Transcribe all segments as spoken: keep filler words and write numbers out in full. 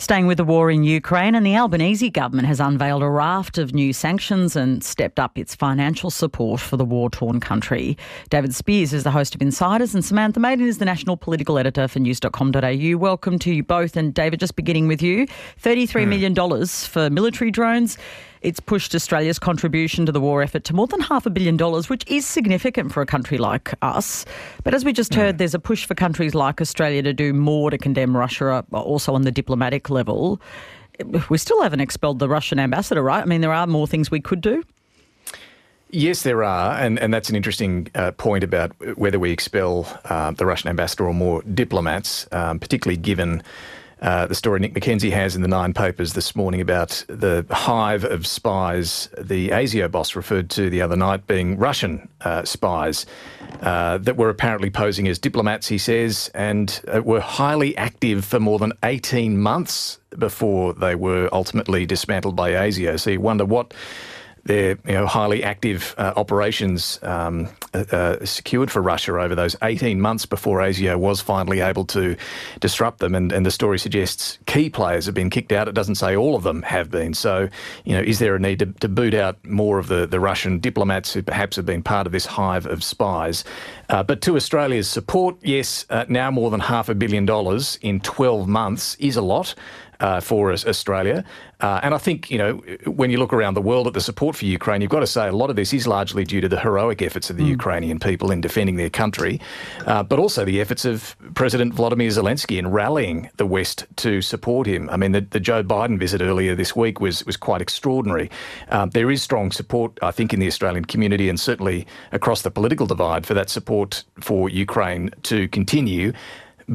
Staying with the war in Ukraine, and the Albanese government has unveiled a raft of new sanctions and stepped up its financial support for the war-torn country. David Speers is the host of Insiders, and Samantha Maiden is the national political editor for news dot com dot a u. Welcome to you both. And David, just beginning with you, thirty-three million dollars for military drones. It's pushed Australia's contribution to the war effort to more than half a billion dollars, which is significant for a country like us. But as we just heard, there's a push for countries like Australia to do more to condemn Russia, also on the diplomatic level. We still haven't expelled the Russian ambassador, right? I mean, there are more things we could do. Yes, there are, and, and that's an interesting uh, point about whether we expel uh, the Russian ambassador or more diplomats, um, particularly given Uh, the story Nick McKenzie has in the Nine Papers this morning about the hive of spies the ASIO boss referred to the other night being Russian uh, spies uh, that were apparently posing as diplomats, he says, and uh, were highly active for more than eighteen months before they were ultimately dismantled by ASIO. So you wonder what their you know, highly active uh, operations um, uh, secured for Russia over those eighteen months before ASIO was finally able to disrupt them. And, and the story suggests key players have been kicked out. It doesn't say all of them have been. So, you know, is there a need to, to boot out more of the, the Russian diplomats who perhaps have been part of this hive of spies? Uh, but to Australia's support, yes, uh, now more than half a billion dollars in twelve months is a lot. Uh, for Australia. Uh, and I think, you know, when you look around the world at the support for Ukraine, you've got to say a lot of this is largely due to the heroic efforts of the mm. Ukrainian people in defending their country, uh, but also the efforts of President Volodymyr Zelensky in rallying the West to support him. I mean, the, the Joe Biden visit earlier this week was, was quite extraordinary. Um, there is strong support, I think, in the Australian community and certainly across the political divide for that support for Ukraine to continue.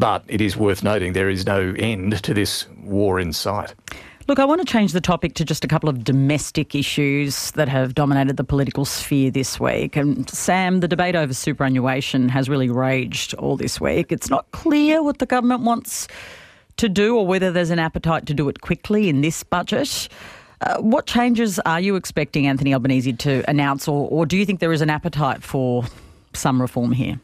But it is worth noting there is no end to this war in sight. Look, I want to change the topic to just a couple of domestic issues that have dominated the political sphere this week. And Sam, the debate over superannuation has really raged all this week. It's not clear what the government wants to do or whether there's an appetite to do it quickly in this budget. Uh, what changes are you expecting Anthony Albanese to announce, or, or do you think there is an appetite for some reform here?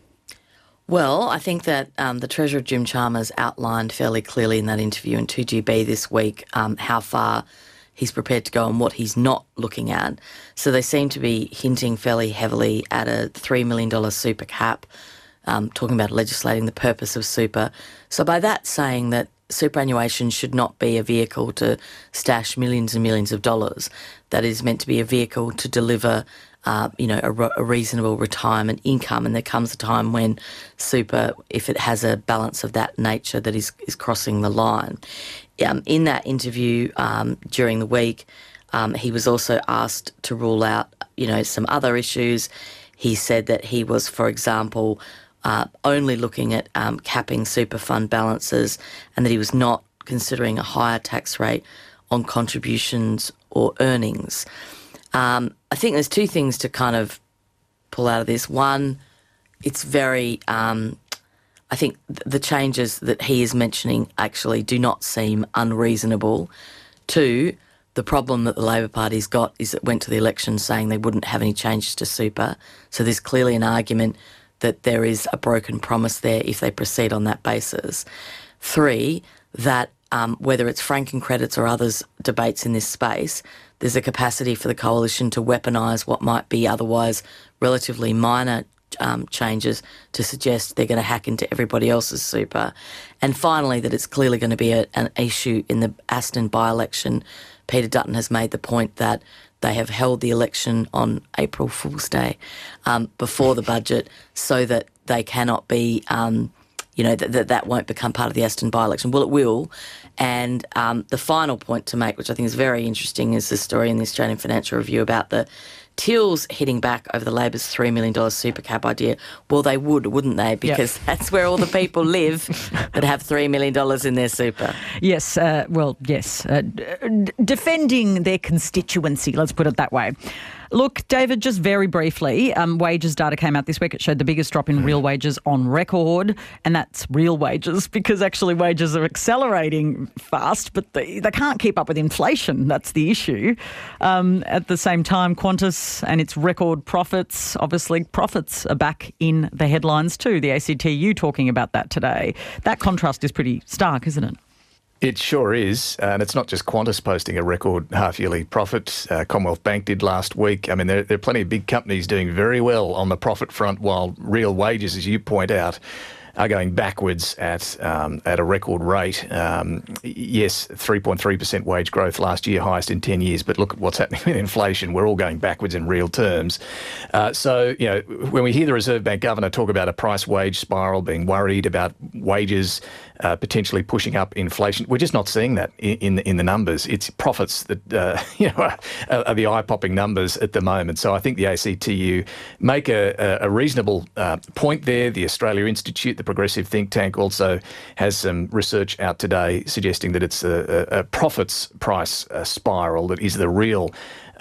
Well, I think that um, the Treasurer, Jim Chalmers, outlined fairly clearly in that interview in two G B this week um, how far he's prepared to go and what he's not looking at. So they seem to be hinting fairly heavily at a three million dollars super cap, um, talking about legislating the purpose of super. So by that saying that superannuation should not be a vehicle to stash millions and millions of dollars, that is meant to be a vehicle to deliver Uh, you know, a, a reasonable retirement income. And there comes a time when super, if it has a balance of that nature, that is, is crossing the line. Um, in that interview um, during the week, um, he was also asked to rule out, you know, some other issues. He said that he was, for example, uh, only looking at um, capping super fund balances, and that he was not considering a higher tax rate on contributions or earnings. Um, I think there's two things to kind of pull out of this. One, it's very, um, I think th- the changes that he is mentioning actually do not seem unreasonable. Two, the problem that the Labor Party's got is it went to the election saying they wouldn't have any changes to super. So there's clearly an argument that there is a broken promise there if they proceed on that basis. Three, that um, whether it's franking credits or others debates in this space, there's a capacity for the coalition to weaponise what might be otherwise relatively minor um, changes to suggest they're going to hack into everybody else's super. And finally, that it's clearly going to be a, an issue in the Aston by-election. Peter Dutton has made the point that they have held the election on April Fool's Day um, before the budget so that they cannot be... Um, You know, that that won't become part of the Aston by-election. Well, it will. And um, the final point to make, which I think is very interesting, is the story in the Australian Financial Review about the Tills hitting back over the Labor's three million dollars super cap idea. Well, they would, wouldn't they? Because yep. That's where all the people live that have three million dollars in their super. Yes, uh, well, yes. Uh, d- defending their constituency, let's put it that way. Look, David, just very briefly, um, wages data came out this week. It showed the biggest drop in real wages on record, and that's real wages because actually wages are accelerating fast, but they, they can't keep up with inflation. That's the issue. Um, at the same time, Qantas and its record profits, obviously profits are back in the headlines too. The A C T U talking about that today. That contrast is pretty stark, isn't it? It sure is, and it's not just Qantas posting a record half-yearly profit. Uh, Commonwealth Bank did last week. I mean, there, there are plenty of big companies doing very well on the profit front, while real wages, as you point out, are going backwards at um, at a record rate. Um, yes, three point three percent wage growth last year, highest in ten years, but look at what's happening with inflation. We're all going backwards in real terms. Uh, so, you know, when we hear the Reserve Bank Governor talk about a price-wage spiral, being worried about wages Uh, potentially pushing up inflation, we're just not seeing that in in, in the numbers. It's profits that uh, you know are, are the eye-popping numbers at the moment. So I think the A C T U make a, a reasonable uh, point there. The Australia Institute, the progressive think tank, also has some research out today suggesting that it's a, a profits price a spiral that is the real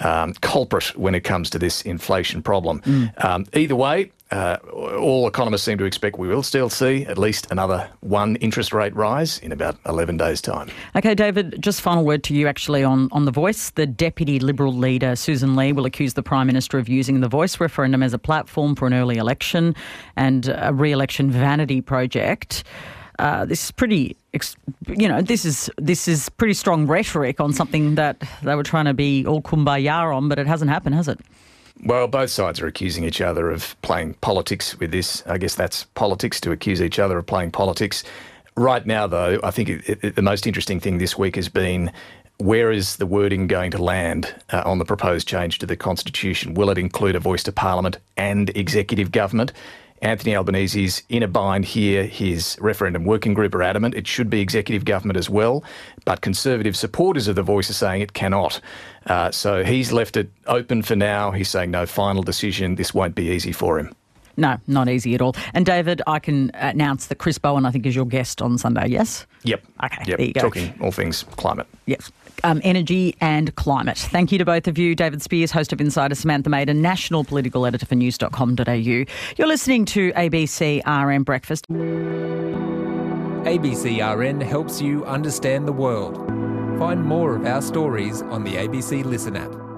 um, culprit when it comes to this inflation problem. Mm. Um, either way, Uh, all economists seem to expect we will still see at least another one interest rate rise in about eleven days' time. OK, David, just final word to you actually on, on The Voice. The Deputy Liberal leader, Susan Lee, will accuse the Prime Minister of using the Voice referendum as a platform for an early election and a re-election vanity project. Uh, this is pretty, you know, this is this is pretty strong rhetoric on something that they were trying to be all kumbaya on, but it hasn't happened, has it? Well, both sides are accusing each other of playing politics with this. I guess that's politics, to accuse each other of playing politics. Right now, though, I think it, it, the most interesting thing this week has been, where is the wording going to land uh, on the proposed change to the Constitution? Will it include a voice to Parliament and executive government? Anthony Albanese's in a bind here. His referendum working group are adamant it should be executive government as well, but Conservative supporters of The Voice are saying it cannot. Uh, so he's left it open for now. He's saying no final decision. This won't be easy for him. No, not easy at all. And David, I can announce that Chris Bowen, I think, is your guest on Sunday, yes? Yep. Okay, yep. There you go. Talking all things climate. Yes. Um, energy and climate. Thank you to both of you. David Speers, host of Insider, Samantha Maiden, national political editor for news dot com dot a u. You're listening to A B C R N Breakfast. A B C R N helps you understand the world. Find more of our stories on the A B C Listen app.